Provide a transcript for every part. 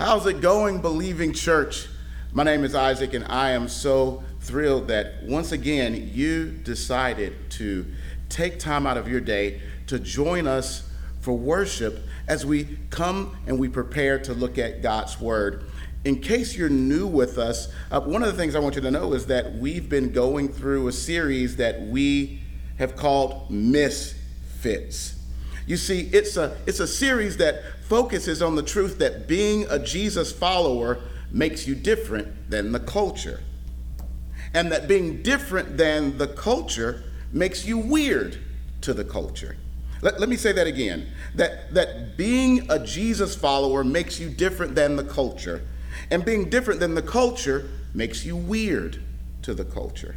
How's it going, Believing Church? My name is Isaac, and I am so thrilled that once again you decided to take time out of your day to join us for worship as we come and we prepare to look at God's Word. In case you're new with us, one of the things I want you to know is that we've been going through a series that we have called Misfits. You see, it's a series that focuses on the truth that being a Jesus follower makes you different than the culture, and that being different than the culture makes you weird to the culture. Let me say that again, that being a Jesus follower makes you different than the culture, and being different than the culture makes you weird to the culture.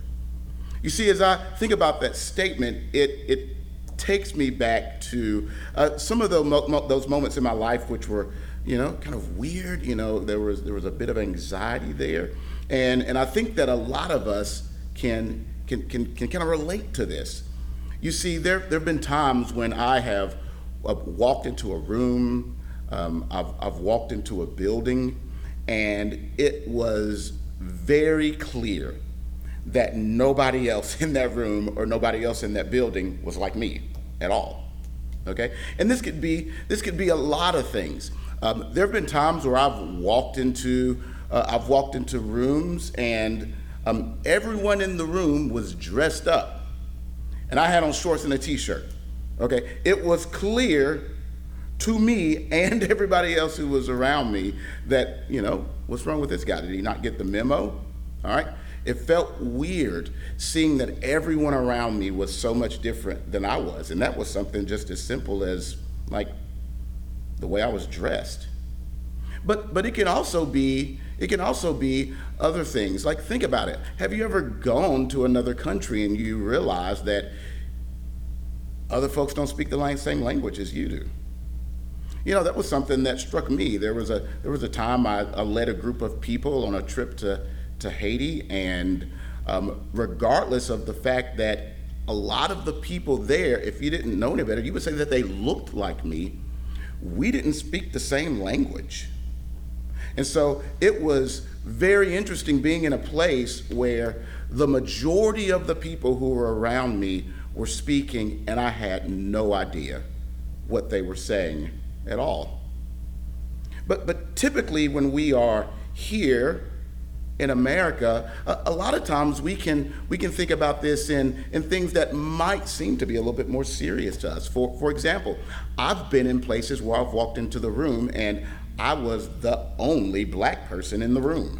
You see, as I think about that statement, it takes me back to some of those moments in my life which were, kind of weird. There was a bit of anxiety there, and I think that a lot of us can kind of relate to this. You see, there have been times when I have walked into a room, I've walked into a building, and it was very clear that nobody else in that room or nobody else in that building was like me at all, okay? And this could be a lot of things. There have been times where I've walked into rooms and everyone in the room was dressed up, and I had on shorts and a t-shirt, okay? It was clear to me and everybody else who was around me that, what's wrong with this guy? Did he not get the memo? All right? It felt weird seeing that everyone around me was so much different than I was. And that was something just as simple as like the way I was dressed. But it can also be other things. Like, think about it. Have you ever gone to another country and you realize that other folks don't speak the same language as you do? That was something that struck me. There was a time I led a group of people on a trip to Haiti, and regardless of the fact that a lot of the people there, if you didn't know any better, you would say that they looked like me, we didn't speak the same language. And so it was very interesting being in a place where the majority of the people who were around me were speaking, and I had no idea what they were saying at all. But typically when we are here in America, a lot of times we can think about this in things that might seem to be a little bit more serious to us. For example, I've been in places where I've walked into the room and I was the only black person in the room.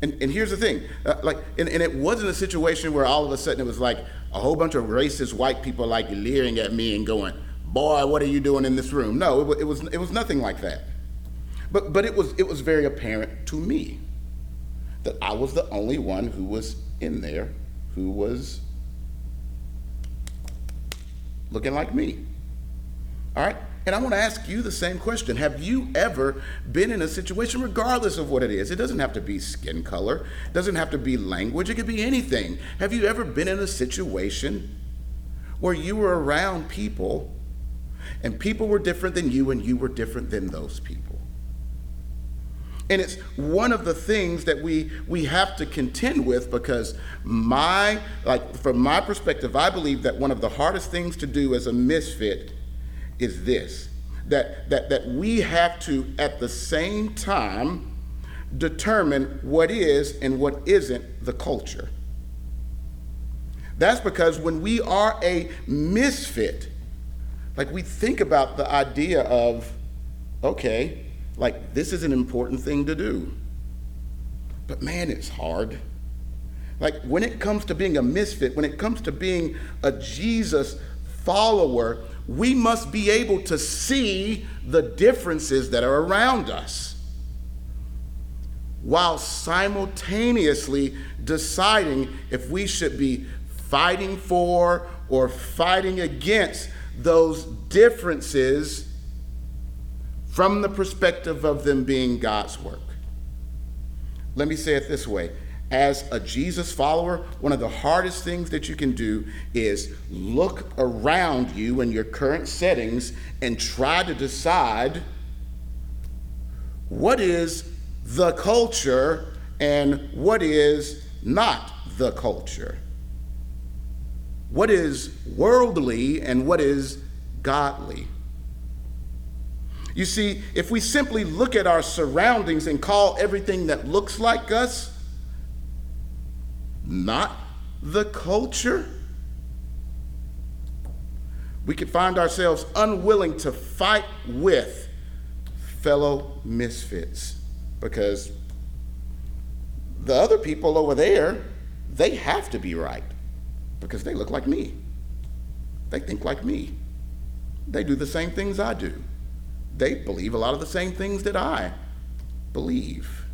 And here's the thing, and it wasn't a situation where all of a sudden it was like a whole bunch of racist white people like leering at me and going, "Boy, what are you doing in this room?" No, it was nothing like that. But it was very apparent to me that I was the only one who was in there who was looking like me. All right? And I want to ask you the same question. Have you ever been in a situation, regardless of what it is? It doesn't have to be skin color. It doesn't have to be language. It could be anything. Have you ever been in a situation where you were around people and people were different than you and you were different than those people? And it's one of the things that we have to contend with, because from my perspective, I believe that one of the hardest things to do as a misfit is this, that we have to, at the same time, determine what is and what isn't the culture. That's because when we are a misfit, we think about the idea of, okay, this is an important thing to do. But man, it's hard. When it comes to being a misfit, when it comes to being a Jesus follower, we must be able to see the differences that are around us while simultaneously deciding if we should be fighting for or fighting against those differences from the perspective of them being God's work. Let me say it this way. As a Jesus follower, one of the hardest things that you can do is look around you in your current settings and try to decide what is the culture and what is not the culture? What is worldly and what is godly? You see, if we simply look at our surroundings and call everything that looks like us not the culture, we could find ourselves unwilling to fight with fellow misfits because the other people over there, they have to be right because they look like me. They think like me. They do the same things I do. They believe a lot of the same things that I believe.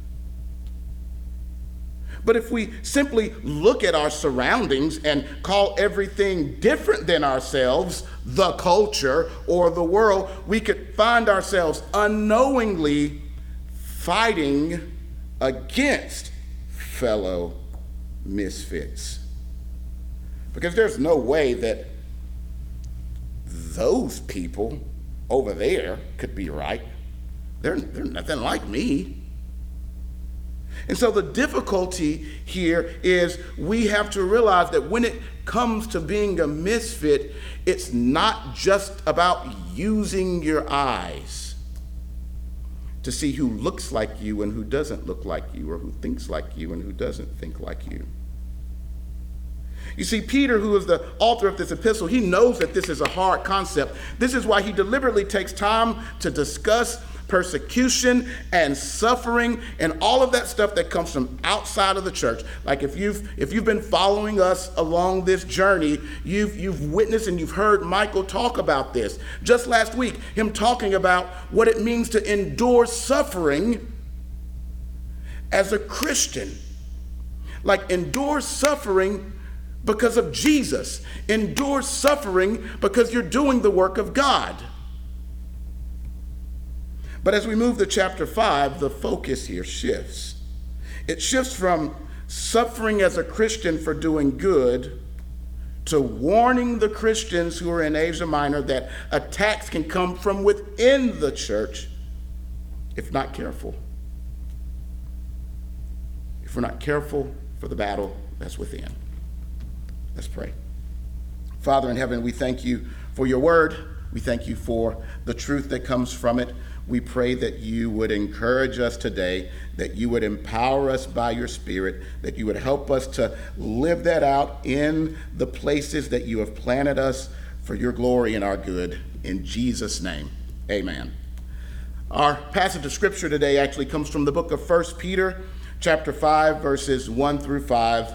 But if we simply look at our surroundings and call everything different than ourselves the culture or the world, we could find ourselves unknowingly fighting against fellow misfits. Because there's no way that those people over there could be right. They're nothing like me. And so the difficulty here is we have to realize that when it comes to being a misfit, it's not just about using your eyes to see who looks like you and who doesn't look like you, or who thinks like you and who doesn't think like you. You see, Peter, who is the author of this epistle, he knows that this is a hard concept. This is why he deliberately takes time to discuss persecution and suffering and all of that stuff that comes from outside of the church. Like if you've been following us along this journey, you've witnessed and you've heard Michael talk about this. Just last week, him talking about what it means to endure suffering as a Christian. Like endure suffering because of Jesus. Endure suffering because you're doing the work of God. But as we move to chapter 5, the focus here shifts. It shifts from suffering as a Christian for doing good to warning the Christians who are in Asia Minor that attacks can come from within the church if not careful. If we're not careful for the battle that's within. Let's pray. Father in heaven, we thank you for your word. We thank you for the truth that comes from it. We pray that you would encourage us today, that you would empower us by your Spirit, that you would help us to live that out in the places that you have planted us for your glory and our good. In Jesus' name, amen. Our passage of scripture today actually comes from the book of 1 Peter chapter 5, verses 1 through 5.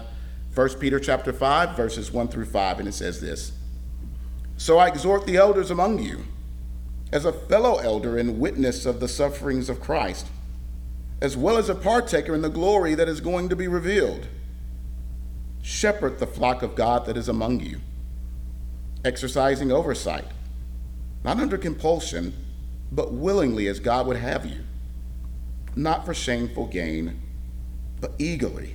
1 Peter chapter 5, verses 1 through 5, and it says this. So I exhort the elders among you, as a fellow elder and witness of the sufferings of Christ, as well as a partaker in the glory that is going to be revealed. Shepherd the flock of God that is among you, exercising oversight, not under compulsion, but willingly as God would have you, not for shameful gain, but eagerly,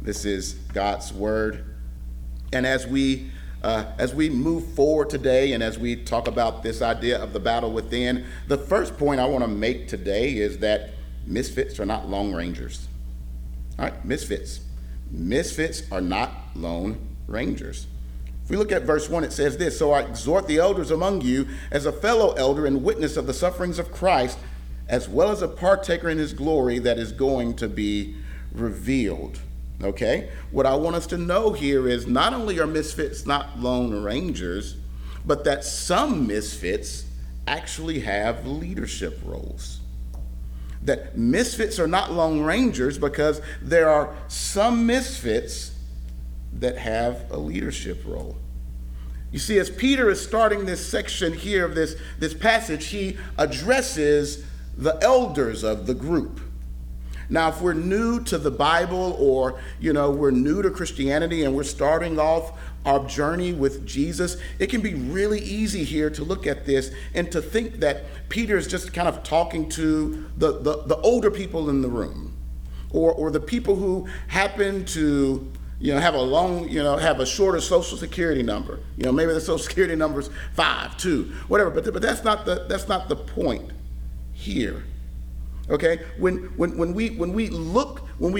This is God's word. And as we move forward today and as we talk about this idea of the battle within, the first point I want to make today is that misfits are not lone rangers. All right, misfits. Misfits are not lone rangers. If we look at verse 1, it says this, so I exhort the elders among you as a fellow elder and witness of the sufferings of Christ, as well as a partaker in his glory that is going to be revealed. Okay, what I want us to know here is not only are misfits not lone rangers, but that some misfits actually have leadership roles. That misfits are not lone rangers because there are some misfits that have a leadership role. You see, as Peter is starting this section here of this passage, he addresses the elders of the group. Now, if we're new to the Bible or, we're new to Christianity and we're starting off our journey with Jesus, it can be really easy here to look at this and to think that Peter is just kind of talking to the older people in the room or the people who happen to, have a shorter social security number. Maybe the social security number's 52, whatever, but that's not the point here. Okay, when we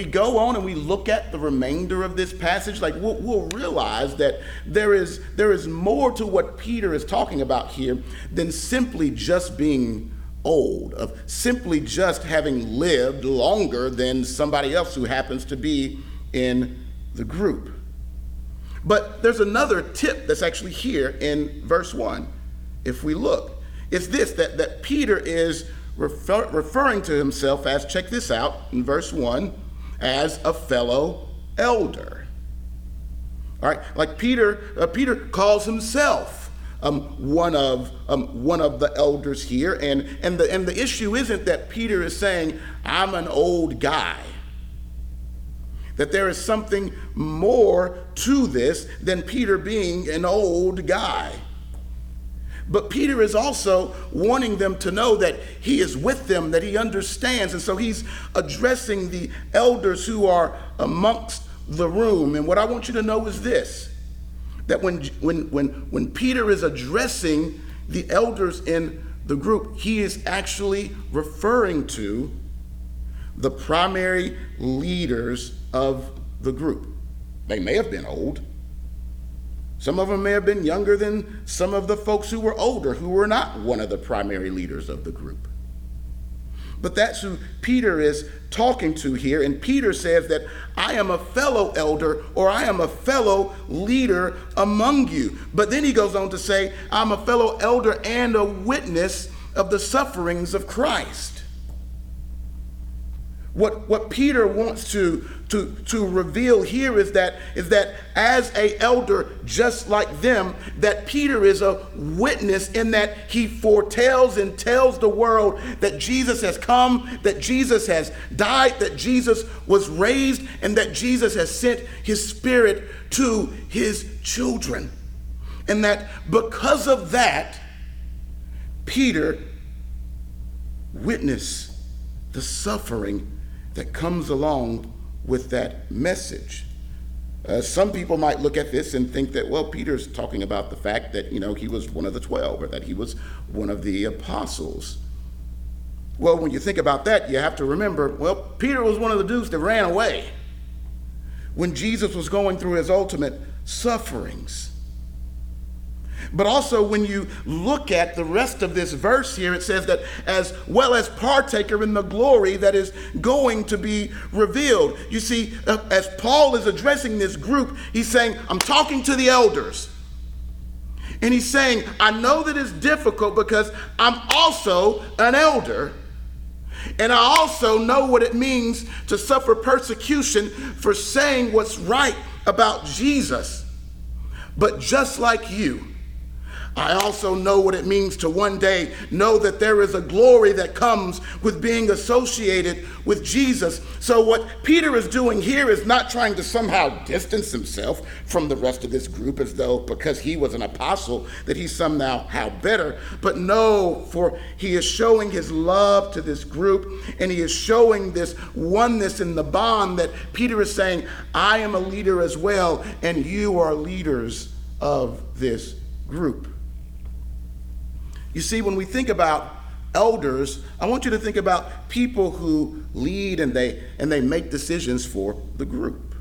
go on and we look at the remainder of this passage, like we'll realize that there is more to what Peter is talking about here than simply just being old, of simply just having lived longer than somebody else who happens to be in the group. But there's another tip that's actually here in verse 1. If we look, it's this, that Peter is referring to himself as, check this out, in verse 1, as a fellow elder. All right, like Peter calls himself one of the elders here, and the issue isn't that Peter is saying, I'm an old guy. That there is something more to this than Peter being an old guy. But Peter is also wanting them to know that he is with them, that he understands. And so he's addressing the elders who are amongst the room. And what I want you to know is this, that when Peter is addressing the elders in the group, he is actually referring to the primary leaders of the group. They may have been old. Some of them may have been younger than some of the folks who were older, who were not one of the primary leaders of the group. But that's who Peter is talking to here. And Peter says that I am a fellow elder, or I am a fellow leader among you. But then he goes on to say, I'm a fellow elder and a witness of the sufferings of Christ. What Peter wants to reveal here is that as a elder just like them, that Peter is a witness in that he foretells and tells the world that Jesus has come, that Jesus has died, that Jesus was raised, and that Jesus has sent his Spirit to his children. And that because of that, Peter witnessed the suffering that comes along with that message. Some people might look at this and think that, well, Peter's talking about the fact that, he was one of the 12, or that he was one of the apostles. Well, when you think about that, you have to remember, well, Peter was one of the dudes that ran away when Jesus was going through his ultimate sufferings. But also when you look at the rest of this verse here, it says that as well as partaker in the glory that is going to be revealed. You see, as Paul is addressing this group, he's saying, I'm talking to the elders. And he's saying, I know that it's difficult because I'm also an elder. And I also know what it means to suffer persecution for saying what's right about Jesus. But just like you, I also know what it means to one day know that there is a glory that comes with being associated with Jesus. So what Peter is doing here is not trying to somehow distance himself from the rest of this group as though because he was an apostle that he's somehow better. But no, for he is showing his love to this group, and he is showing this oneness in the bond that Peter is saying, I am a leader as well, and you are leaders of this group. You see, when we think about elders, I want you to think about people who lead and they make decisions for the group.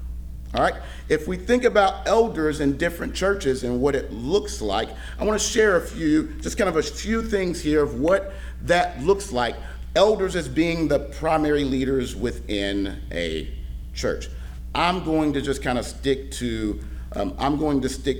All right? If we think about elders in different churches and what it looks like, I want to share a few things here of what that looks like. Elders as being the primary leaders within a church. I'm going to stick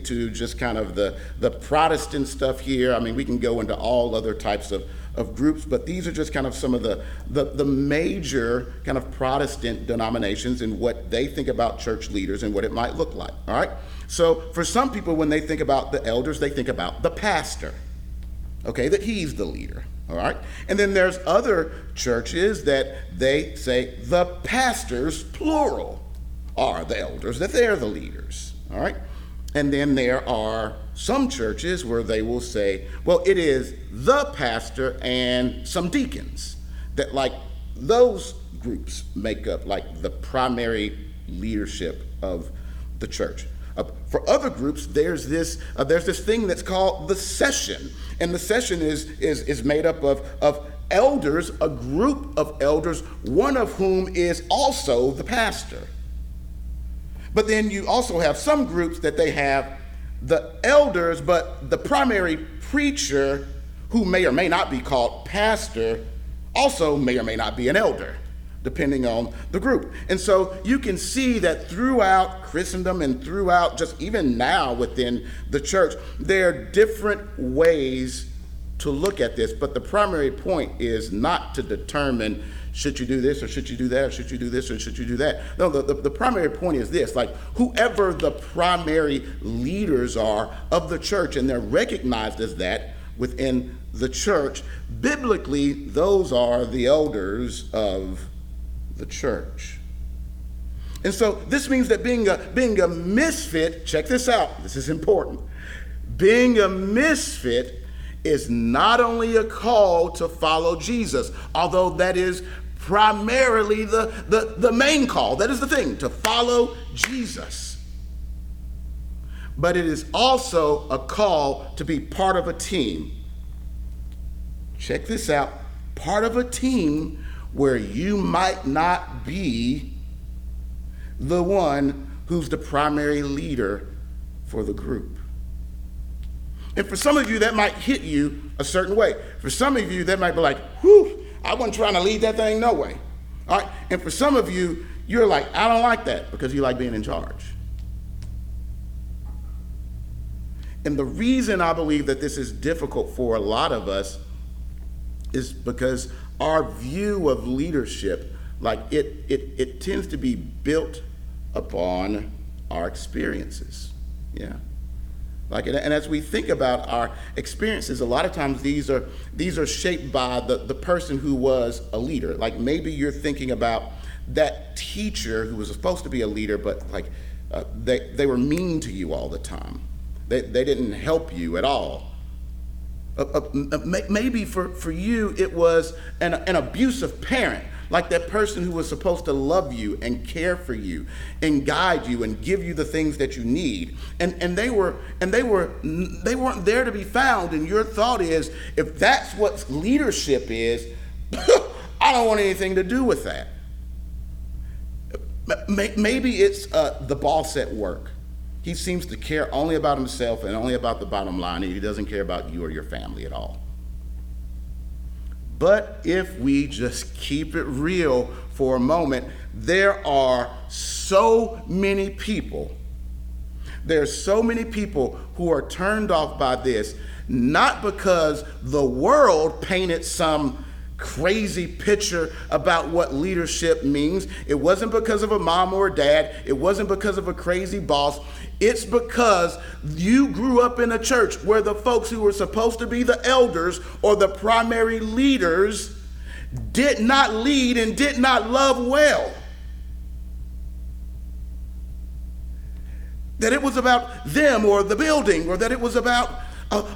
to just kind of the Protestant stuff here. I mean, we can go into all other types of groups, but these are just kind of some of the major kind of Protestant denominations and what they think about church leaders and what it might look like, all right? So for some people, when they think about the elders, they think about the pastor. okay, that he's the leader, all right? And then there's other churches that they say the pastors, plural, are the elders, that they're the leaders, all right? And then there are some churches where they will say, well, it is the pastor and some deacons, that like those groups make up like the primary leadership of the church. For other groups, there's this thing that's called the session, and the session is made up of elders, a group of elders, one of whom is also the pastor. But then you also have some groups that they have the elders, but the primary preacher, who may or may not be called pastor, also may or may not be an elder, depending on the group. And so you can see that throughout Christendom and throughout just even now within the church, there are different ways to look at this. But the primary point is not to determine, should you do this or should you do that, or should you do this or should you do that? No, the primary point is this, like whoever the primary leaders are of the church, and they're recognized as that within the church, biblically, those are the elders of the church. And so this means that being a misfit, check this out, this is important. Being a misfit is not only a call to follow Jesus, although that is primarily the main call, that is the thing, to follow Jesus. But it is also a call to be part of a team. Check this out, part of a team where you might not be the one who's the primary leader for the group. And for some of you, that might hit you a certain way. For some of you, that might be like, whew, I wasn't trying to lead that thing, no way. All right, and for some of you, you're like, I don't like that, because you like being in charge. And the reason I believe that this is difficult for a lot of us is because our view of leadership, like it tends to be built upon our experiences, yeah. Like, and as we think about our experiences, a lot of times these are shaped by the person who was a leader. Like maybe you're thinking about that teacher who was supposed to be a leader, but like they were mean to you all the time. They didn't help you at all. Maybe for you, it was an abusive parent, like that person who was supposed to love you and care for you and guide you and give you the things that you need. And they weren't there to be found. And your thought is, if that's what leadership is, I don't want anything to do with that. Maybe it's the boss at work. He seems to care only about himself and only about the bottom line, and he doesn't care about you or your family at all. But if we just keep it real for a moment, there are so many people. There's so many people who are turned off by this, not because the world painted some crazy picture about what leadership means. It wasn't because of a mom or a dad. It wasn't because of a crazy boss. It's because you grew up in a church where the folks who were supposed to be the elders or the primary leaders did not lead and did not love well. That it was about them or the building, or that it was about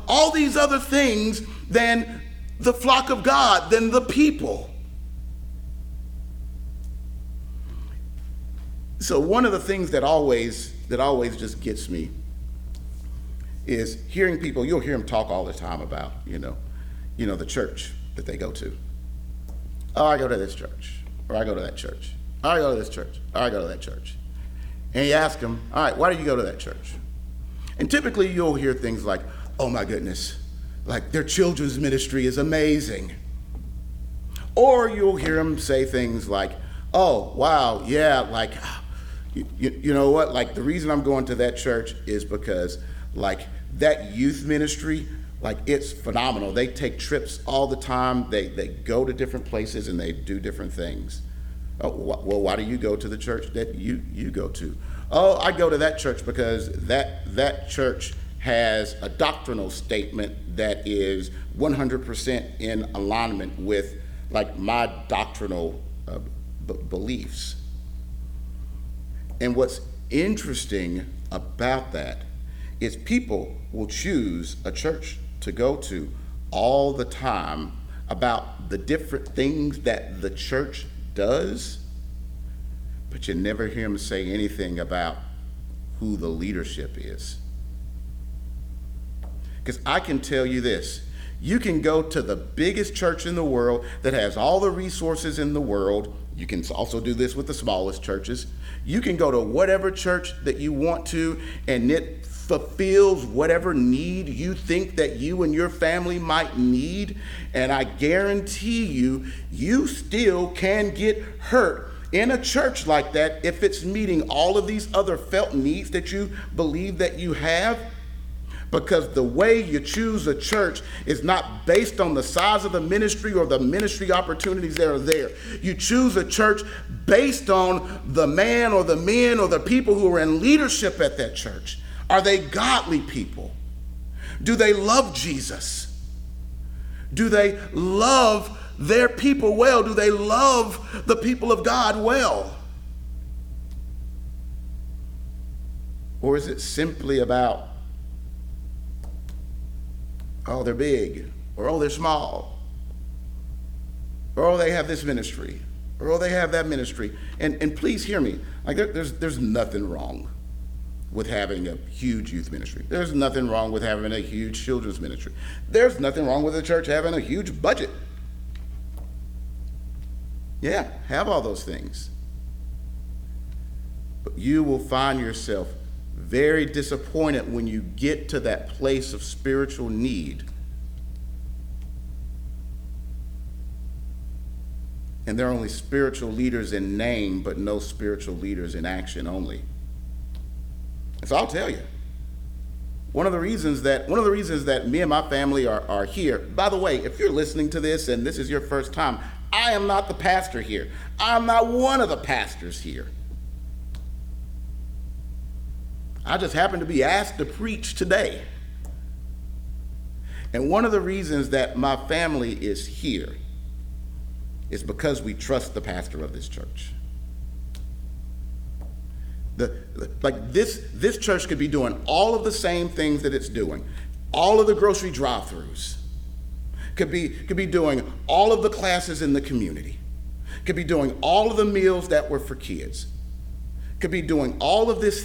all these other things than the flock of God, than the people. So one of the things that always just gets me is hearing people, you'll hear them talk all the time about, you know, the church that they go to. Oh, I go to this church, or I go to that church. Oh, I go to this church, or I go to that church. And you ask them, all right, why do you go to that church? And typically you'll hear things like, oh my goodness, like their children's ministry is amazing. Or you'll hear them say things like, oh, wow, yeah, like, you know what? Like the reason I'm going to that church is because like that youth ministry, like it's phenomenal. They take trips all the time. They go to different places and they do different things. Oh, well, why do you go to the church that you go to? Oh, I go to that church because that church has a doctrinal statement that is 100% in alignment with like my doctrinal beliefs. And what's interesting about that is people will choose a church to go to all the time about the different things that the church does, but you never hear them say anything about who the leadership is. Because I can tell you this, you can go to the biggest church in the world that has all the resources in the world. You can also do this with the smallest churches. You can go to whatever church that you want to, and it fulfills whatever need you think that you and your family might need. And I guarantee you, you still can get hurt in a church like that if it's meeting all of these other felt needs that you believe that you have. Because the way you choose a church is not based on the size of the ministry or the ministry opportunities that are there. You choose a church based on the man or the men or the people who are in leadership at that church. Are they godly people? Do they love Jesus? Do they love their people well? Do they love the people of God well? Or is it simply about, oh, they're big, or oh, they're small, or oh, they have this ministry, or oh, they have that ministry? And please hear me, like there's nothing wrong with having a huge youth ministry. There's nothing wrong with having a huge children's ministry. There's nothing wrong with the church having a huge budget. Yeah, have all those things. But you will find yourself very disappointed when you get to that place of spiritual need. And there are only spiritual leaders in name, but no spiritual leaders in action only. And so I'll tell you, one of the reasons that me and my family are here, by the way, if you're listening to this and this is your first time, I am not the pastor here. I'm not one of the pastors here. I just happened to be asked to preach today. And one of the reasons that my family is here is because we trust the pastor of this church. This church could be doing all of the same things that it's doing. All of the grocery drive-thrus. Could be doing all of the classes in the community. Could be doing all of the meals that were for kids. Could be doing all of these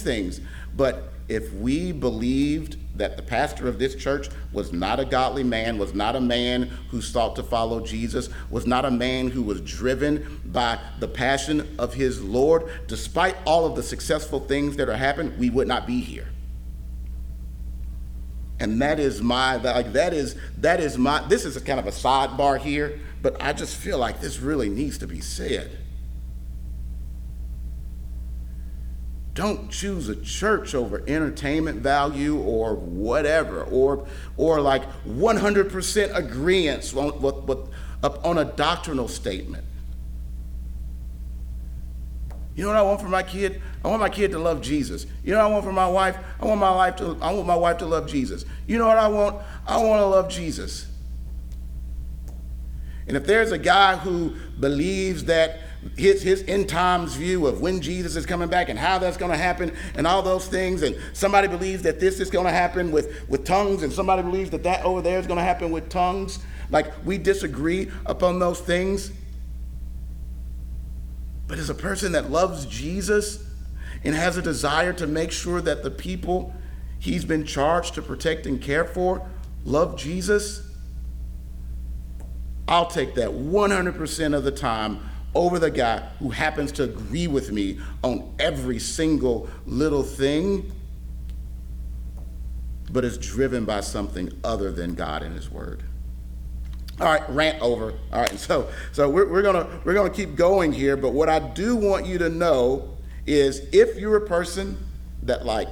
things, but if we believed that the pastor of this church was not a godly man, was not a man who sought to follow Jesus, was not a man who was driven by the passion of his Lord, despite all of the successful things that are happening, we would not be here. And this is a kind of a sidebar here, but I just feel like this really needs to be said. Don't choose a church over entertainment value or whatever, or like 100% agreeance on a doctrinal statement. You know what I want for my kid? I want my kid to love Jesus. You know what I want for my wife? I want my wife to love Jesus. You know what I want? I want to love Jesus. And if there's a guy who believes that his end times view of when Jesus is coming back and how that's going to happen and all those things, and somebody believes that this is going to happen with tongues, and somebody believes that over there is going to happen with tongues, like we disagree upon those things, but as a person that loves Jesus and has a desire to make sure that the people he's been charged to protect and care for love Jesus, I'll take that 100% of the time over the guy who happens to agree with me on every single little thing, but is driven by something other than God and his word. All right, rant over. All right, so we're gonna keep going here, but what I do want you to know is if you're a person that like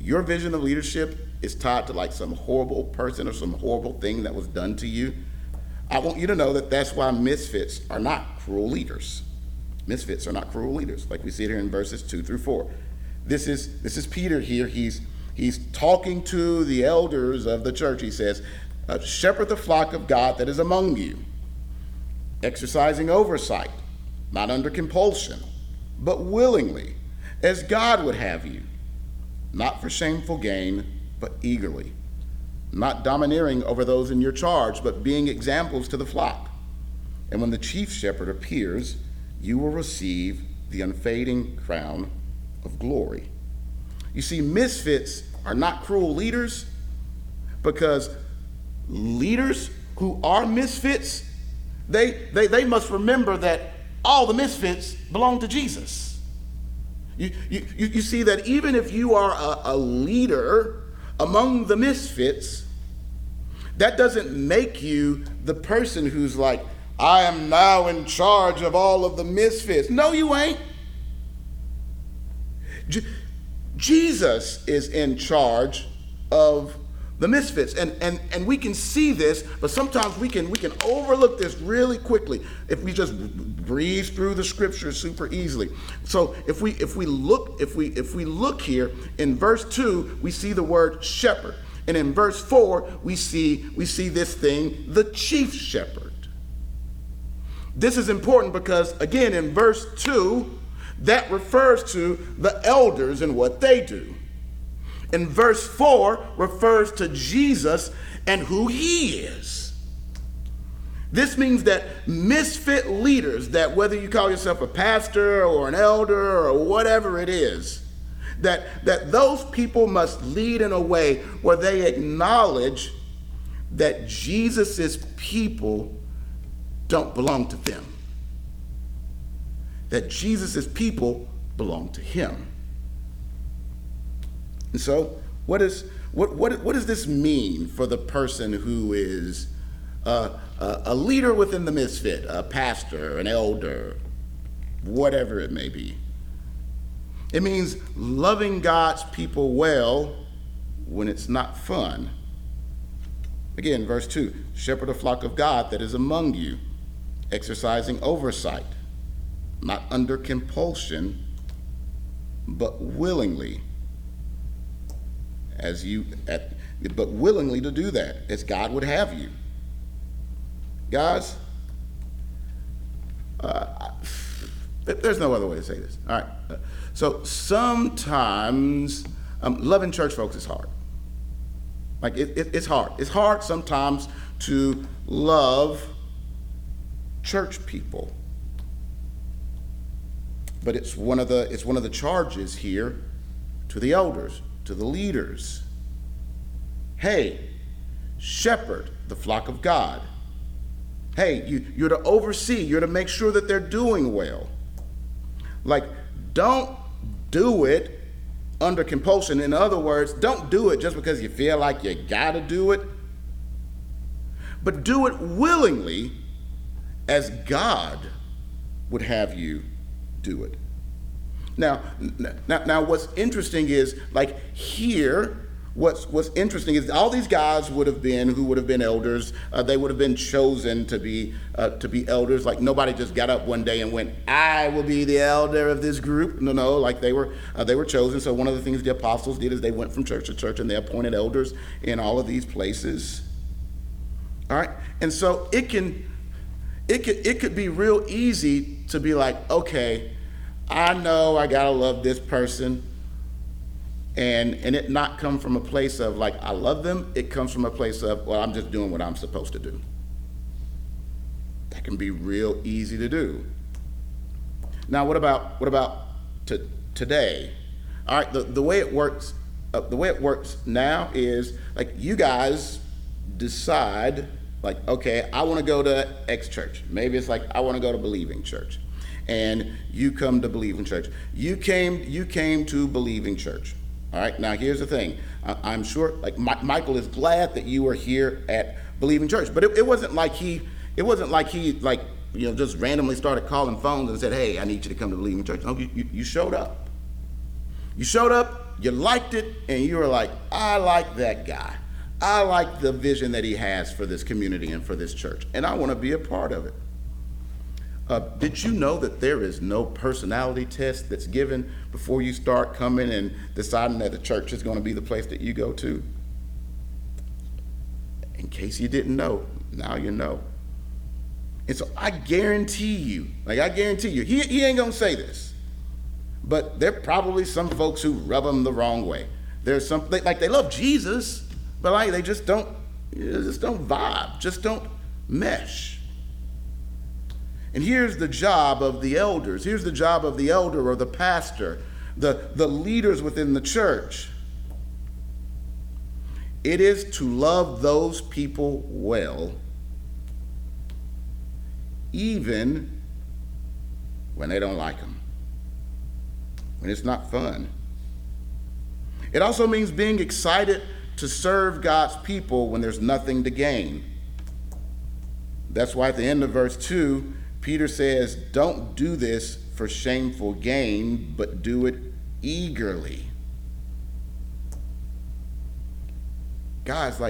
your vision of leadership is tied to like some horrible person or some horrible thing that was done to you, I want you to know that that's why misfits are not cruel leaders. Misfits are not cruel leaders, like we see it here in verses 2 through 4. This is Peter here. He's He's talking to the elders of the church. He says, shepherd the flock of God that is among you, exercising oversight, not under compulsion, but willingly, as God would have you, not for shameful gain, but eagerly, not domineering over those in your charge, but being examples to the flock. And when the chief shepherd appears, you will receive the unfading crown of glory. You see, misfits are not cruel leaders, because leaders who are misfits, they must remember that all the misfits belong to Jesus. You see that even if you are a leader among the misfits, that doesn't make you the person who's like, I am now in charge of all of the misfits. No, you ain't. Jesus is in charge of the misfits. And we can see this, but sometimes we can overlook this really quickly if we just breeze through the scripture super easily. So if we look here in verse 2, we see the word shepherd. And in verse 4, we see this thing, the chief shepherd. This is important because, again, in verse 2, that refers to the elders and what they do. In verse 4 refers to Jesus and who he is. This means that misfit leaders, that whether you call yourself a pastor or an elder or whatever it is, that those people must lead in a way where they acknowledge that Jesus's people don't belong to them, that Jesus's people belong to him. And so what does this mean for the person who is a leader within the misfit, a pastor, an elder, whatever it may be? It means loving God's people well when it's not fun. Again, verse 2, shepherd a flock of God that is among you, exercising oversight, not under compulsion, but willingly, to do that, as God would have you. Guys, there's no other way to say this. All right. So sometimes loving church folks is hard. Like it's hard. It's hard sometimes to love church people. But it's one of the charges here to the elders, to the leaders. Hey, shepherd the flock of God. Hey, you're to oversee, you're to make sure that they're doing well. Like, don't do it under compulsion. In other words, don't do it just because you feel like you gotta do it, but do it willingly as God would have you do it. Now, what's interesting is, like here, what's interesting is all these guys who would have been elders. They would have been chosen to be elders. Like, nobody just got up one day and went, "I will be the elder of this group." No. Like, they were chosen. So one of the things the apostles did is they went from church to church and they appointed elders in all of these places. All right, and so it could be real easy to be like, okay, I know I gotta love this person, and it not come from a place of like, I love them. It comes from a place of, well, I'm just doing what I'm supposed to do. That can be real easy to do. Now, what about today? All right, the way it works now is, like, you guys decide, like, okay, I wanna go to X church. Maybe it's like, I wanna go to Believing Church. And you come to Believing Church. You came to Believing Church. All right, now here's the thing. I'm sure, like, Michael is glad that you were here at Believing Church, but it wasn't like he just randomly started calling phones and said, hey, I need you to come to Believing Church. No, you showed up. You showed up, you liked it, and you were like, I like that guy. I like the vision that he has for this community and for this church, and I want to be a part of it. Did you know that there is no personality test that's given before you start coming and deciding that the church is going to be the place that you go to? In case you didn't know, now you know. And so I guarantee you, he ain't going to say this, but there are probably some folks who rub him the wrong way. There's some, they love Jesus, but they just don't vibe, just don't mesh. And here's the job of the elders. Here's the job of the elder or the pastor, the leaders within the church. It is to love those people well, even when they don't like them, when it's not fun. It also means being excited to serve God's people when there's nothing to gain. That's why at the end of verse 2, Peter says, don't do this for shameful gain, but do it eagerly. Guys,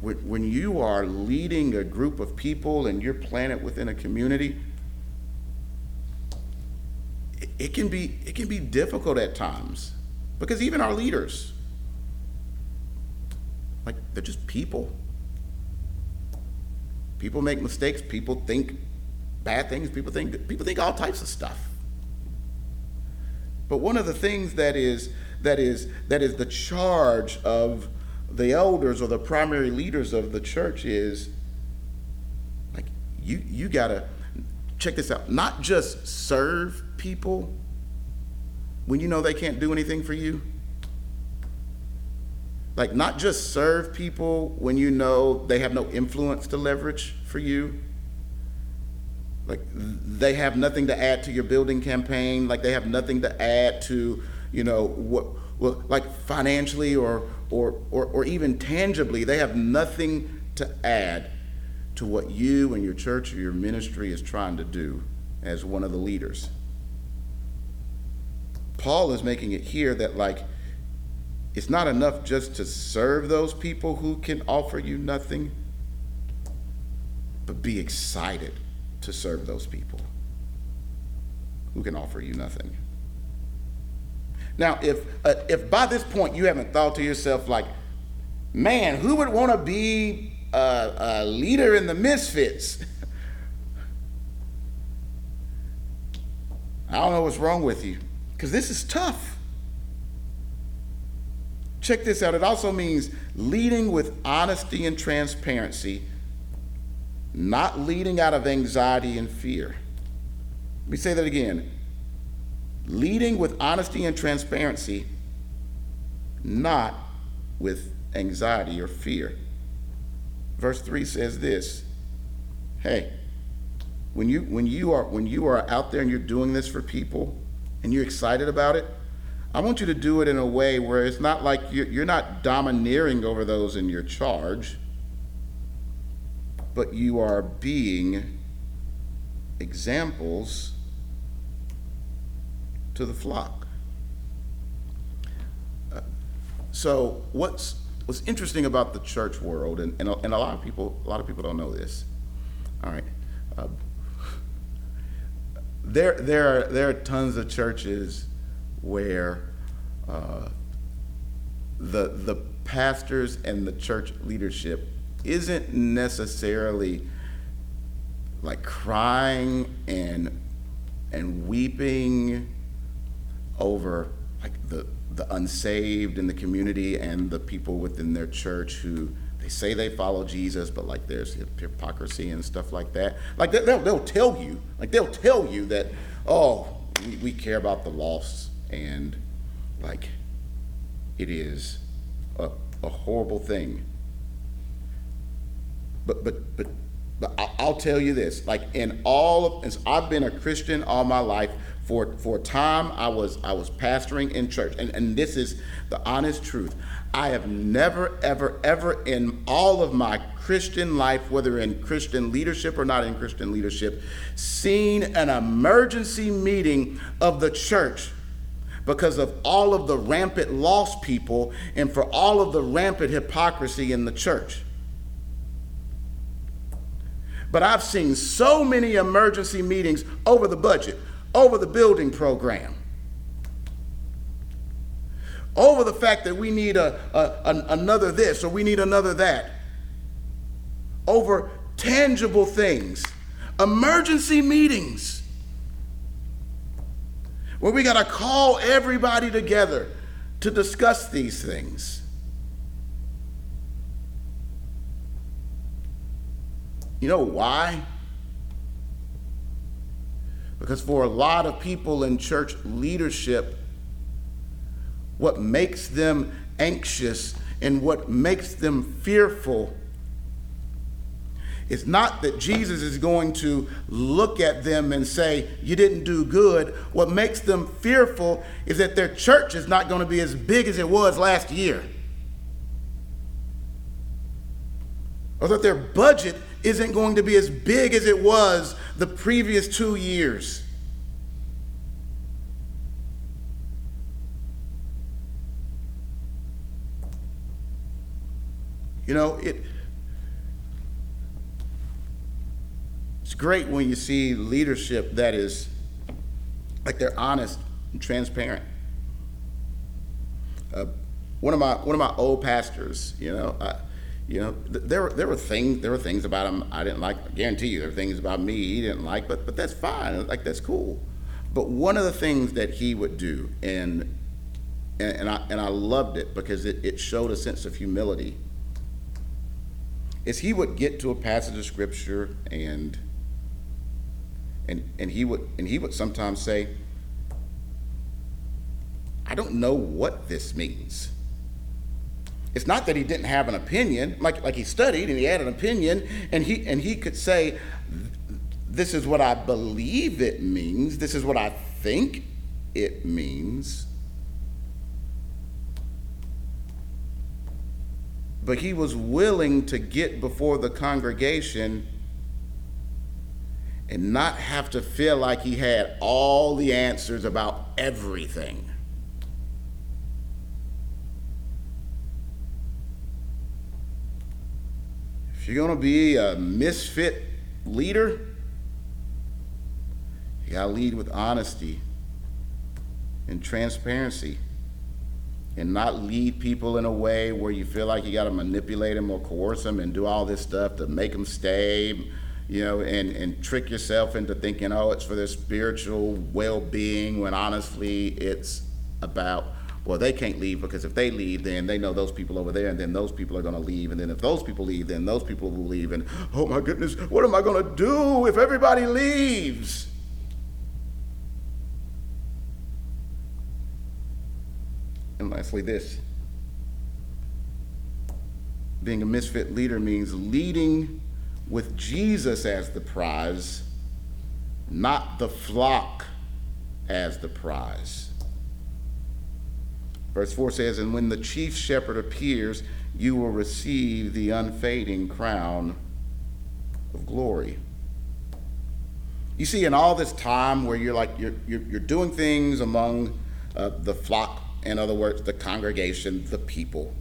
when you are leading a group of people and you're planted within a community, it can be difficult at times, because even our leaders, they're just people. People make mistakes. People think bad things. People think all types of stuff. But one of the things that is the charge of the elders or the primary leaders of the church is, you gotta check this out. Not just serve people when you know they can't do anything for you. Not just serve people when you know they have no influence to leverage for you. They have nothing to add to your building campaign. They have nothing to add to, financially or even tangibly. They have nothing to add to what you and your church or your ministry is trying to do as one of the leaders. Paul is making it here that it's not enough just to serve those people who can offer you nothing, but be excited to serve those people who can offer you nothing. Now, if by this point you haven't thought to yourself, man, who would want to be a leader in the Misfits? I don't know what's wrong with you, because this is tough. Check this out. It also means leading with honesty and transparency, not leading out of anxiety and fear. Let me say that again. Leading with honesty and transparency, not with anxiety or fear. Verse 3 says this. Hey, when you are out there and you're doing this for people and you're excited about it, I want you to do it in a way where it's not you're not domineering over those in your charge, but you are being examples to the flock. So what's interesting about the church world, and a lot of people don't know this. All right, there are tons of churches where the pastors and the church leadership isn't necessarily crying and weeping over the unsaved in the community and the people within their church who they say they follow Jesus, but there's hypocrisy and stuff like that. They'll tell you that, oh, we care about the lost. And it is a horrible thing. But I'll tell you this, I've been a Christian all my life. For a time I was pastoring in church, and this is the honest truth. I have never, ever, ever in all of my Christian life, whether in Christian leadership or not in Christian leadership, seen an emergency meeting of the church because of all of the rampant lost people and for all of the rampant hypocrisy in the church. But I've seen so many emergency meetings over the budget, over the building program, over the fact that we need another this or we need another that, over tangible things, emergency meetings, where we got to call everybody together to discuss these things. You know why? Because for a lot of people in church leadership, what makes them anxious and what makes them fearful is not that Jesus is going to look at them and say, you didn't do good. What makes them fearful is that their church is not going to be as big as it was last year, or that their budget isn't going to be as big as it was the previous 2 years. You know, it's great when you see leadership that is, like, they're honest and transparent. One of my old pastors, there were things about him I didn't like. I guarantee you there were things about me he didn't like, but that's fine. Like, that's cool. But one of the things that he would do, and I loved it because it showed a sense of humility, is he would get to a passage of scripture and he would sometimes say, I don't know what this means. It's not that he didn't have an opinion, like he studied and he had an opinion, and he could say, this is what I believe it means, this is what I think it means. But he was willing to get before the congregation and not have to feel like he had all the answers about everything. You're going to be a misfit leader, you got to lead with honesty and transparency, and not lead people in a way where you feel like you got to manipulate them or coerce them and do all this stuff to make them stay, and trick yourself into thinking, oh, it's for their spiritual well-being, when honestly it's about, well, they can't leave because if they leave, then they know those people over there, and then those people are going to leave, and then if those people leave, then those people will leave, and oh my goodness, what am I going to do if everybody leaves? And lastly, this. Being a misfit leader means leading with Jesus as the prize, not the flock as the prize. Verse 4 says, and when the chief shepherd appears, you will receive the unfading crown of glory. You see, in all this time where you're doing things among the flock, in other words, the congregation, the people,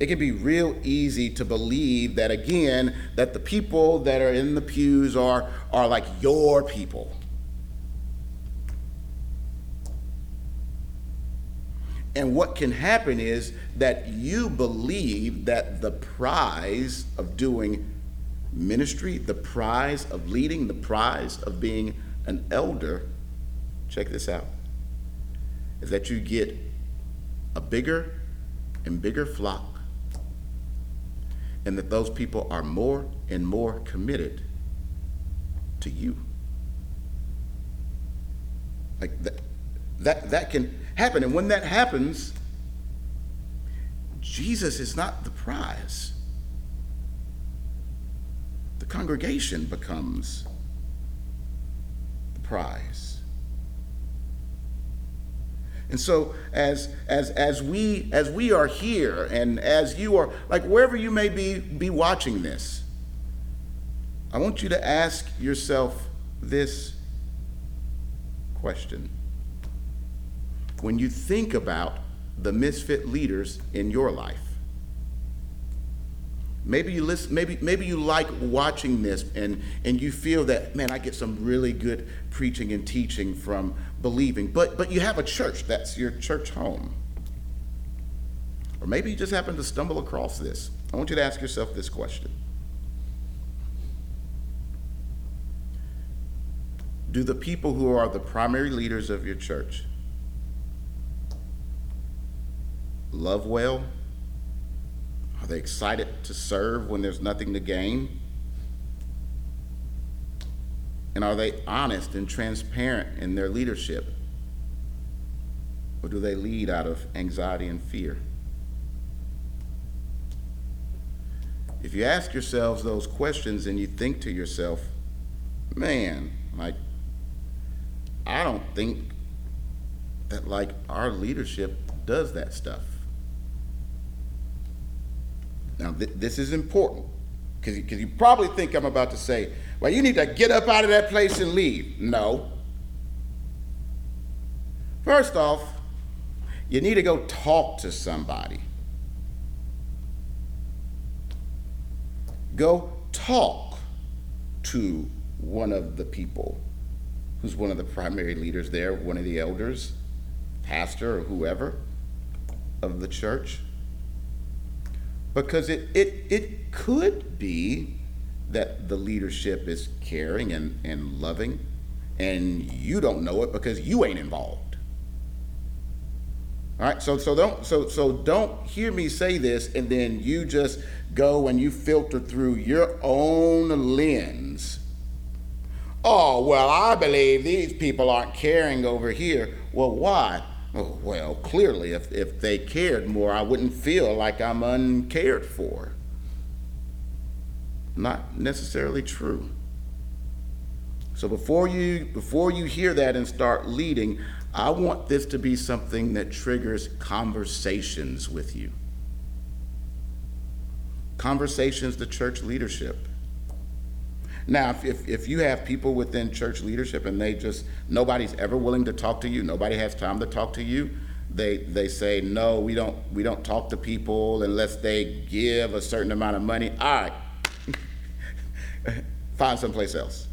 it can be real easy to believe that, again, that the people that are in the pews are like your people. And what can happen is that you believe that the prize of doing ministry, the prize of leading, the prize of being an elder, check this out, is that you get a bigger and bigger flock, and that those people are more and more committed to you. Like that can happen. And when that happens, Jesus is not the prize. The congregation becomes the prize. And so as we are here, and as you are, like, wherever you may be watching this, I want you to ask yourself this question. When you think about the misfit leaders in your life, Maybe you listen, maybe you like watching this and you feel that, man, I get some really good preaching and teaching from Believing. But you have a church, that's your church home. Or maybe you just happen to stumble across this. I want you to ask yourself this question. Do the people who are the primary leaders of your church love well? Are they excited to serve when there's nothing to gain? And are they honest and transparent in their leadership? Or do they lead out of anxiety and fear? If you ask yourselves those questions and you think to yourself, man, like, I don't think that like our leadership does that stuff. Now, this is important, because you probably think I'm about to say, well, you need to get up out of that place and leave. No. First off, you need to go talk to somebody. Go talk to one of the people who's one of the primary leaders there, one of the elders, pastor, or whoever of the church. Because it could be that the leadership is caring and loving, and you don't know it because you ain't involved. All right, so don't hear me say this and then you just go and you filter through your own lens. Oh, well, I believe these people aren't caring over here. Well, why? Oh, well, clearly, if they cared more, I wouldn't feel like I'm uncared for. Not necessarily true. So before you hear that and start leading, I want this to be something that triggers conversations with you. Conversations to church leadership. Now, if you have people within church leadership and they just, nobody's ever willing to talk to you, nobody has time to talk to you, they say, no, we don't talk to people unless they give a certain amount of money. All right, find someplace else.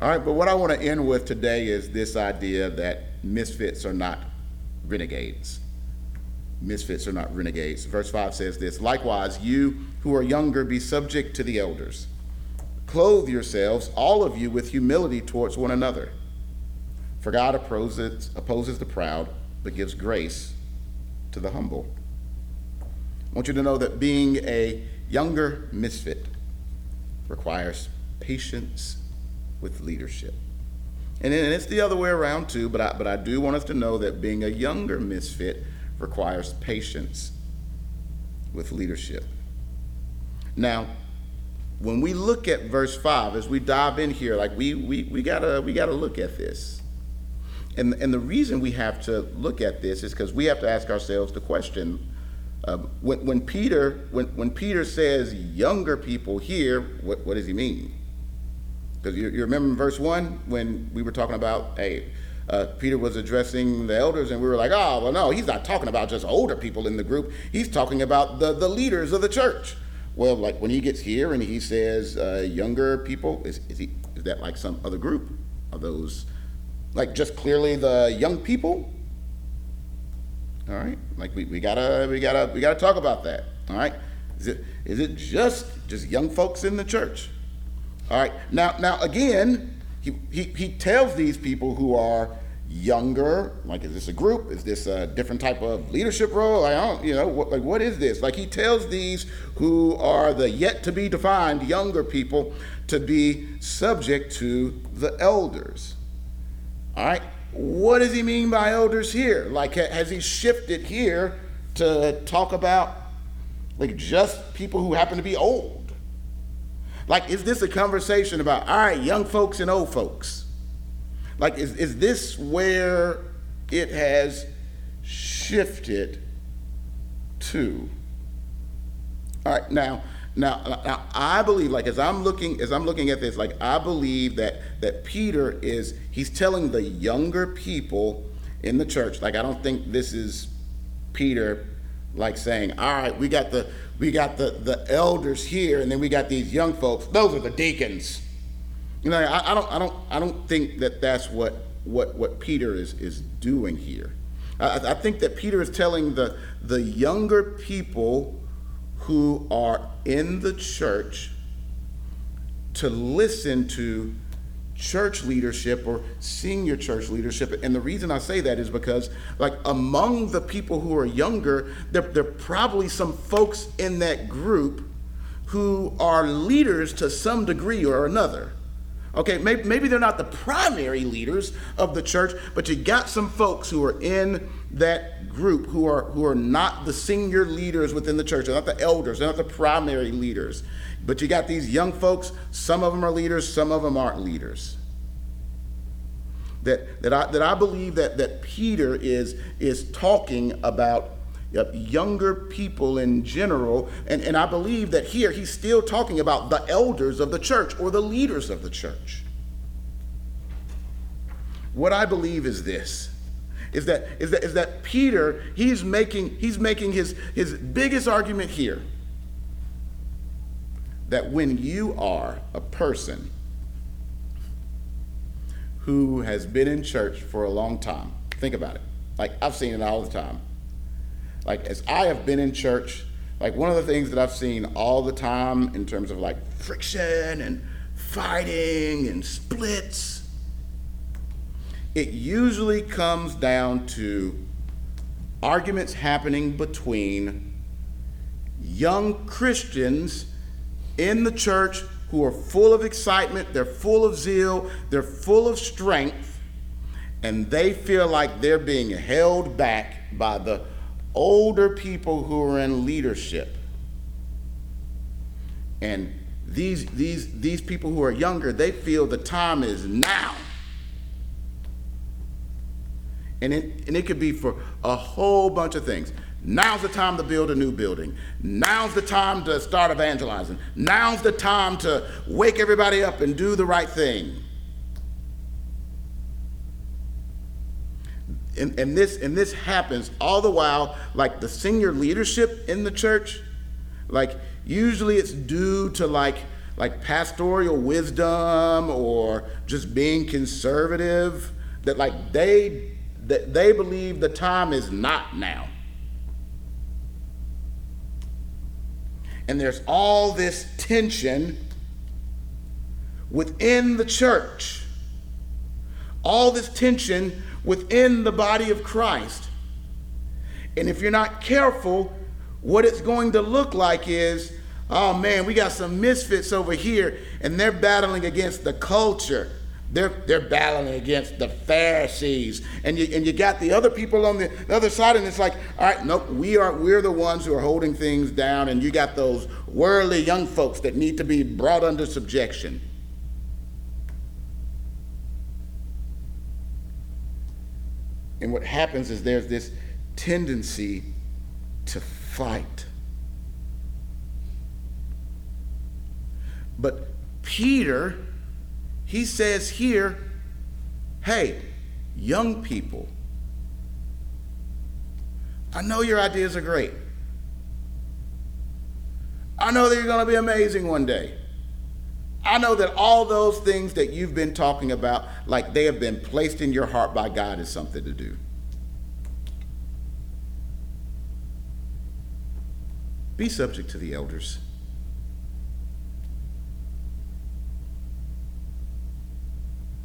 All right, but what I want to end with today is this idea that misfits are not renegades. Misfits are not renegades. Verse 5 says this, likewise, you who are younger, be subject to the elders. Clothe yourselves, all of you, with humility towards one another. For God opposes the proud, but gives grace to the humble. I want you to know that being a younger misfit requires patience with leadership. And it's the other way around too, but I do want us to know that being a younger misfit requires patience with leadership. Now, when we look at verse 5, as we dive in here, like we gotta look at this. And the reason we have to look at this is because we have to ask ourselves the question, when Peter says younger people here, what does he mean? Because you remember in verse 1 when we were talking about, hey, Peter was addressing the elders and we were like, oh, well, no, he's not talking about just older people in the group. He's talking about the leaders of the church. Well, like when he gets here and he says younger people, is that like some other group? Are those like just clearly the young people? All right, like we gotta talk about that. All right, is it just young folks in the church? All right, now again, he tells these people who are younger, like, is this a group? Is this a different type of leadership role? I don't, what is this? Like, he tells these who are the yet to be defined younger people to be subject to the elders. All right, what does he mean by elders here? Like, has he shifted here to talk about like just people who happen to be old? Like, is this a conversation about, all right, young folks and old folks? Like, is this where it has shifted to? All right, now I believe, like, as I'm looking at this, like, I believe that Peter he's telling the younger people in the church, like, I don't think this is Peter like saying, all right, we got the elders here, and then we got these young folks. Those are the deacons. You know, I don't think that that's what Peter is doing here. I think that Peter is telling the younger people who are in the church to listen to church leadership or senior church leadership. And the reason I say that is because, like, among the people who are younger, there are probably some folks in that group who are leaders to some degree or another. Okay, maybe they're not the primary leaders of the church, but you got some folks who are in that group who are not the senior leaders within the church. They're not the elders, they're not the primary leaders. But you got these young folks, some of them are leaders, some of them aren't leaders. That I believe that Peter is talking about younger people in general, and I believe that here he's still talking about the elders of the church or the leaders of the church. What I believe is this, is that Peter, he's making his biggest argument here, that when you are a person who has been in church for a long time, think about it, like I've seen it all the time. Like, as I have been in church, like one of the things that I've seen all the time in terms of like friction and fighting and splits, it usually comes down to arguments happening between young Christians in the church who are full of excitement, they're full of zeal, they're full of strength, and they feel like they're being held back by the older people who are in leadership. And these people who are younger, they feel the time is now. And it could be for a whole bunch of things. Now's the time to build a new building. Now's the time to start evangelizing. Now's the time to wake everybody up and do the right thing. And this happens all the while, like the senior leadership in the church, like usually it's due to like pastoral wisdom or just being conservative, that like they believe the time is not now. And there's all this tension within the church, all this tension within the body of Christ. And if you're not careful, what it's going to look like is, oh man, we got some misfits over here and they're battling against the culture. They're battling against the Pharisees. And you got the other people on the other side, and it's like, all right, nope, we're the ones who are holding things down, and you got those worldly young folks that need to be brought under subjection. And what happens is there's this tendency to fight. But Peter, he says here, hey, young people, I know your ideas are great. I know they're going to be amazing one day. I know that all those things that you've been talking about, like they have been placed in your heart by God as something to do. Be subject to the elders.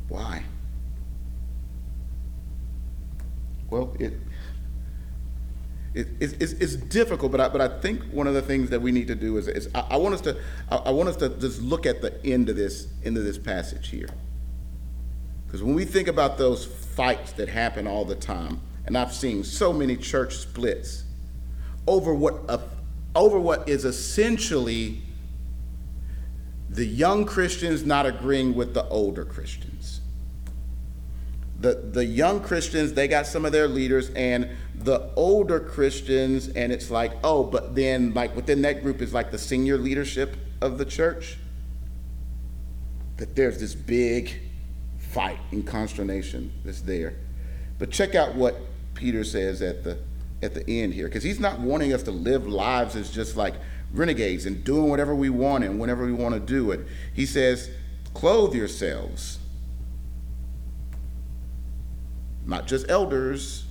Why? Well, it's difficult, but I think one of the things that we need to do is I want us to just look at the end of this passage here, because when we think about those fights that happen all the time, and I've seen so many church splits over what is essentially the young Christians not agreeing with the older Christians. The young Christians, they got some of their leaders, and the older Christians, and it's like, oh, but then like within that group is like the senior leadership of the church. That there's this big fight and consternation that's there. But check out what Peter says at the at the end here, because he's not wanting us to live lives as just like renegades and doing whatever we want and whenever we want to do it. He says, clothe yourselves, not just elders,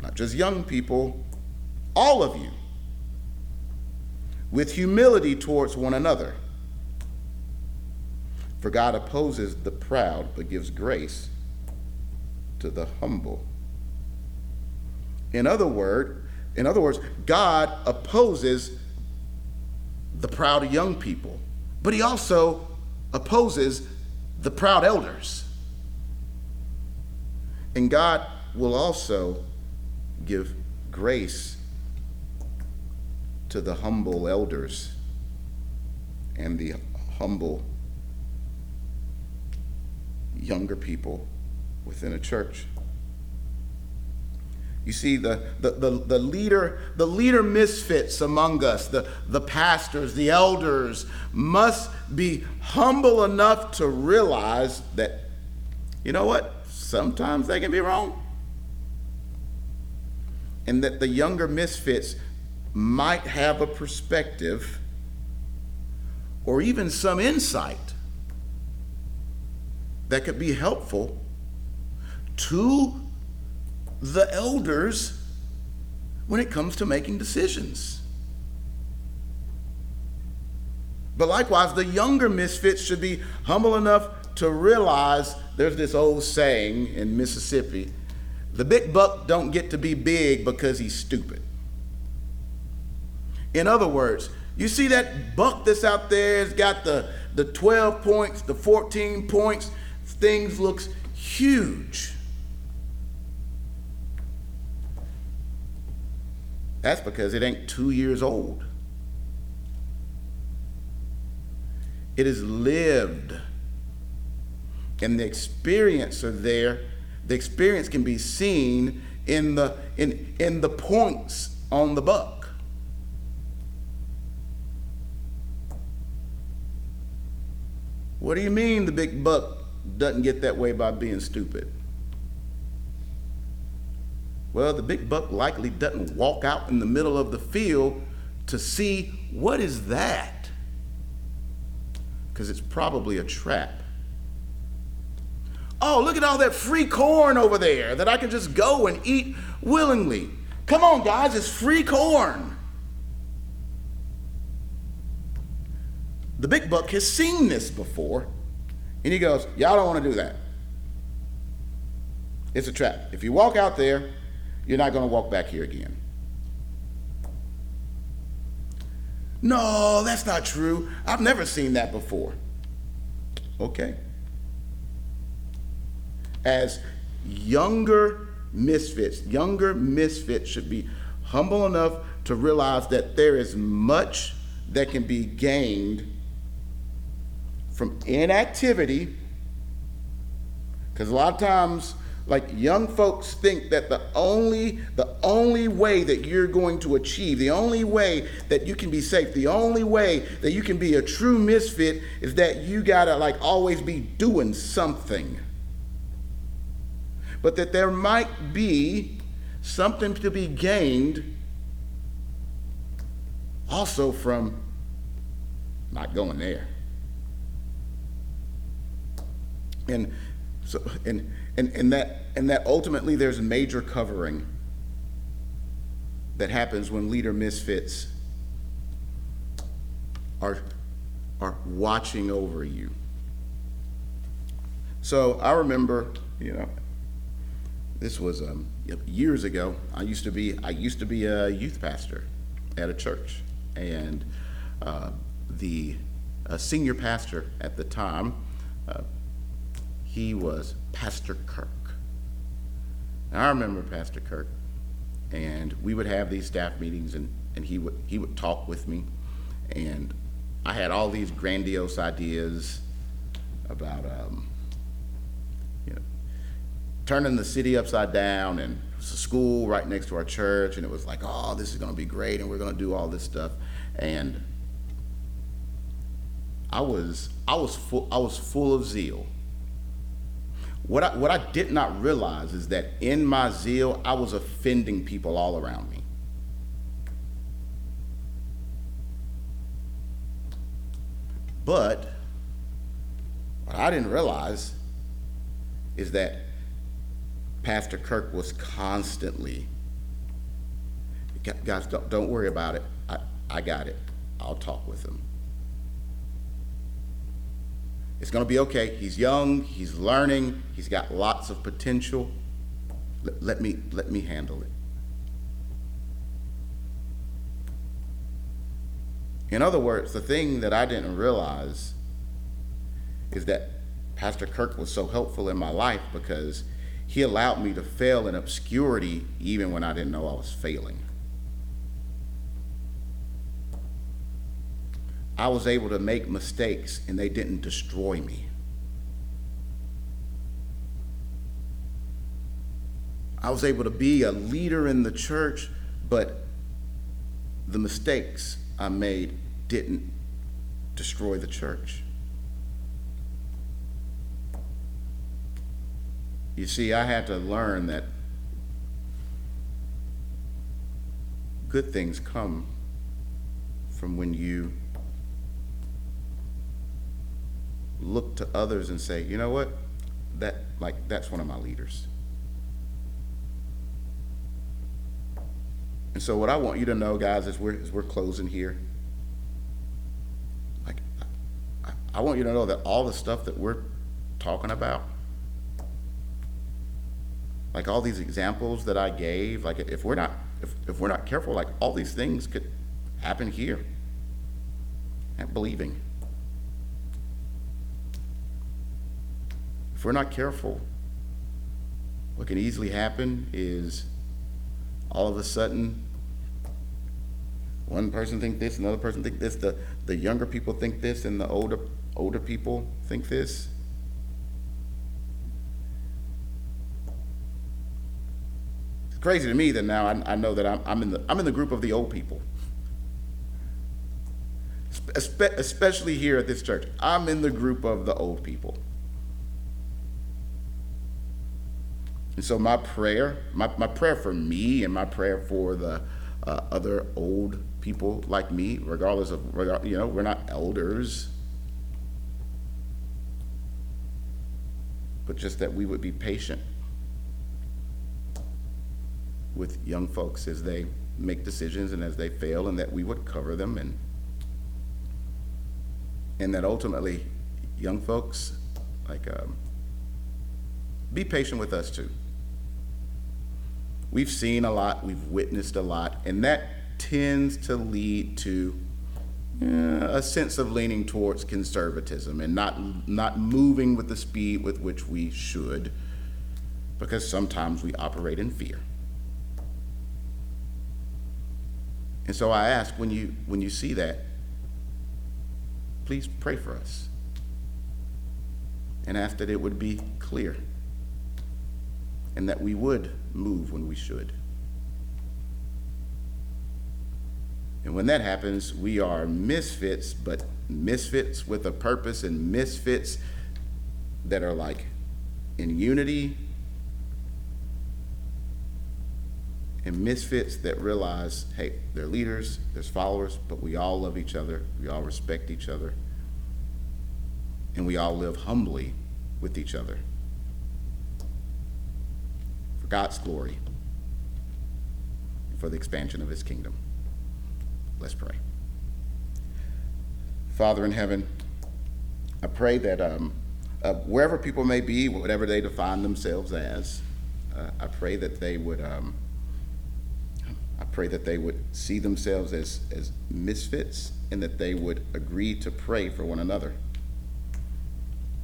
not just young people, all of you, with humility towards one another. For God opposes the proud, but gives grace to the humble. In other words, God opposes the proud young people, but he also opposes the proud elders. And God will also give grace to the humble elders and the humble younger people within a church. You see, the leader misfits among us, the pastors, the elders, must be humble enough to realize that, you know what, sometimes they can be wrong. And that the younger misfits might have a perspective or even some insight that could be helpful to the elders when it comes to making decisions. But likewise, the younger misfits should be humble enough to realize, there's this old saying in Mississippi, the big buck don't get to be big because he's stupid. In other words, you see that buck that's out there has got the 12 points, the 14 points, things looks huge. That's because it ain't 2 years old. It is lived. And the experience are there. The experience can be seen in the points on the buck. What do you mean the big buck doesn't get that way by being stupid? Well, the big buck likely doesn't walk out in the middle of the field to see what is that, because it's probably a trap. Oh, look at all that free corn over there that I can just go and eat willingly. Come on, guys, it's free corn. The big buck has seen this before, and he goes, y'all don't want to do that. It's a trap. If you walk out there, you're not going to walk back here again. No, that's not true. I've never seen that before. Okay. As younger misfits should be humble enough to realize that there is much that can be gained from inactivity, because a lot of times, like, young folks think that the only way that you're going to achieve, the only way that you can be safe, the only way that you can be a true misfit is that you gotta like always be doing something. But that there might be something to be gained also from not going there. And that ultimately there's major covering that happens when leader misfits are watching over you. So I remember, you know, this was years ago. I used to be a youth pastor at a church, and the senior pastor at the time, he was Pastor Kirk. And I remember Pastor Kirk, and we would have these staff meetings, and he would talk with me, and I had all these grandiose ideas about turning the city upside down, and it was a school right next to our church, and it was like, oh, this is gonna be great, and we're gonna do all this stuff. And I was full of zeal. What I did not realize is that in my zeal, I was offending people all around me. But what I didn't realize is that Pastor Kirk was constantly, guys, don't worry about it. I got it. I'll talk with him. It's going to be okay. He's young. He's learning. He's got lots of potential. Let me handle it. In other words, the thing that I didn't realize is that Pastor Kirk was so helpful in my life because he allowed me to fail in obscurity even when I didn't know I was failing. I was able to make mistakes and they didn't destroy me. I was able to be a leader in the church, but the mistakes I made didn't destroy the church. You see, I had to learn that good things come from when you look to others and say, you know what, that's one of my leaders. And so what I want you to know, guys, as we're closing here, I want you to know that all the stuff that we're talking about, like all these examples that I gave, like if we're not careful, like all these things could happen here at Believing. If we're not careful, what can easily happen is all of a sudden one person think this, another person think this, the younger people think this, and the older people think this. It's crazy to me that now I know that I'm in the group of the old people. Especially here at this church, I'm in the group of the old people. And so my prayer for me and my prayer for the other old people like me, regardless of, you know, we're not elders, but just that we would be patient with young folks as they make decisions and as they fail, and that we would cover them, and that ultimately young folks, like, be patient with us too. We've seen a lot, we've witnessed a lot, and that tends to lead to a sense of leaning towards conservatism and not moving with the speed with which we should, because sometimes we operate in fear. And so I ask, when you see that, please pray for us and ask that it would be clear and that we would move when we should. And when that happens, we are misfits, but misfits with a purpose, and misfits that are like in unity, and misfits that realize, hey, they're leaders, there's followers, but we all love each other, we all respect each other, and we all live humbly with each other. God's glory, for the expansion of his kingdom. Let's pray. Father in heaven, I pray that wherever people may be, whatever they define themselves as, I pray that they would see themselves as misfits, and that they would agree to pray for one another.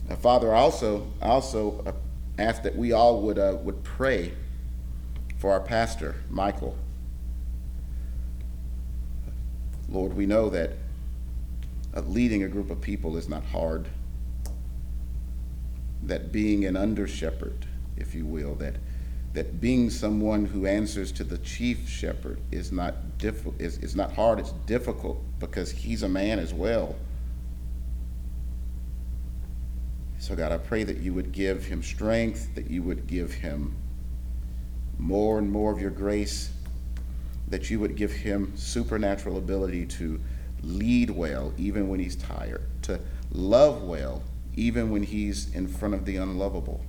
Now, Father, I also ask that we all would pray for our pastor, Michael. Lord, we know that leading a group of people is not hard, that being an under-shepherd, if you will, that being someone who answers to the chief shepherd is not hard, it's difficult, because he's a man as well. So God, I pray that you would give him strength, that you would give him more and more of your grace, that you would give him supernatural ability to lead well even when he's tired, to love well even when he's in front of the unlovable.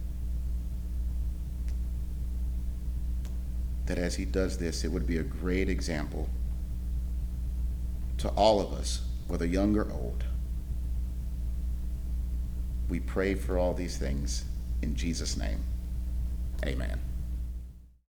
That as he does this, it would be a great example to all of us, whether young or old. We pray for all these things in Jesus' name. Amen.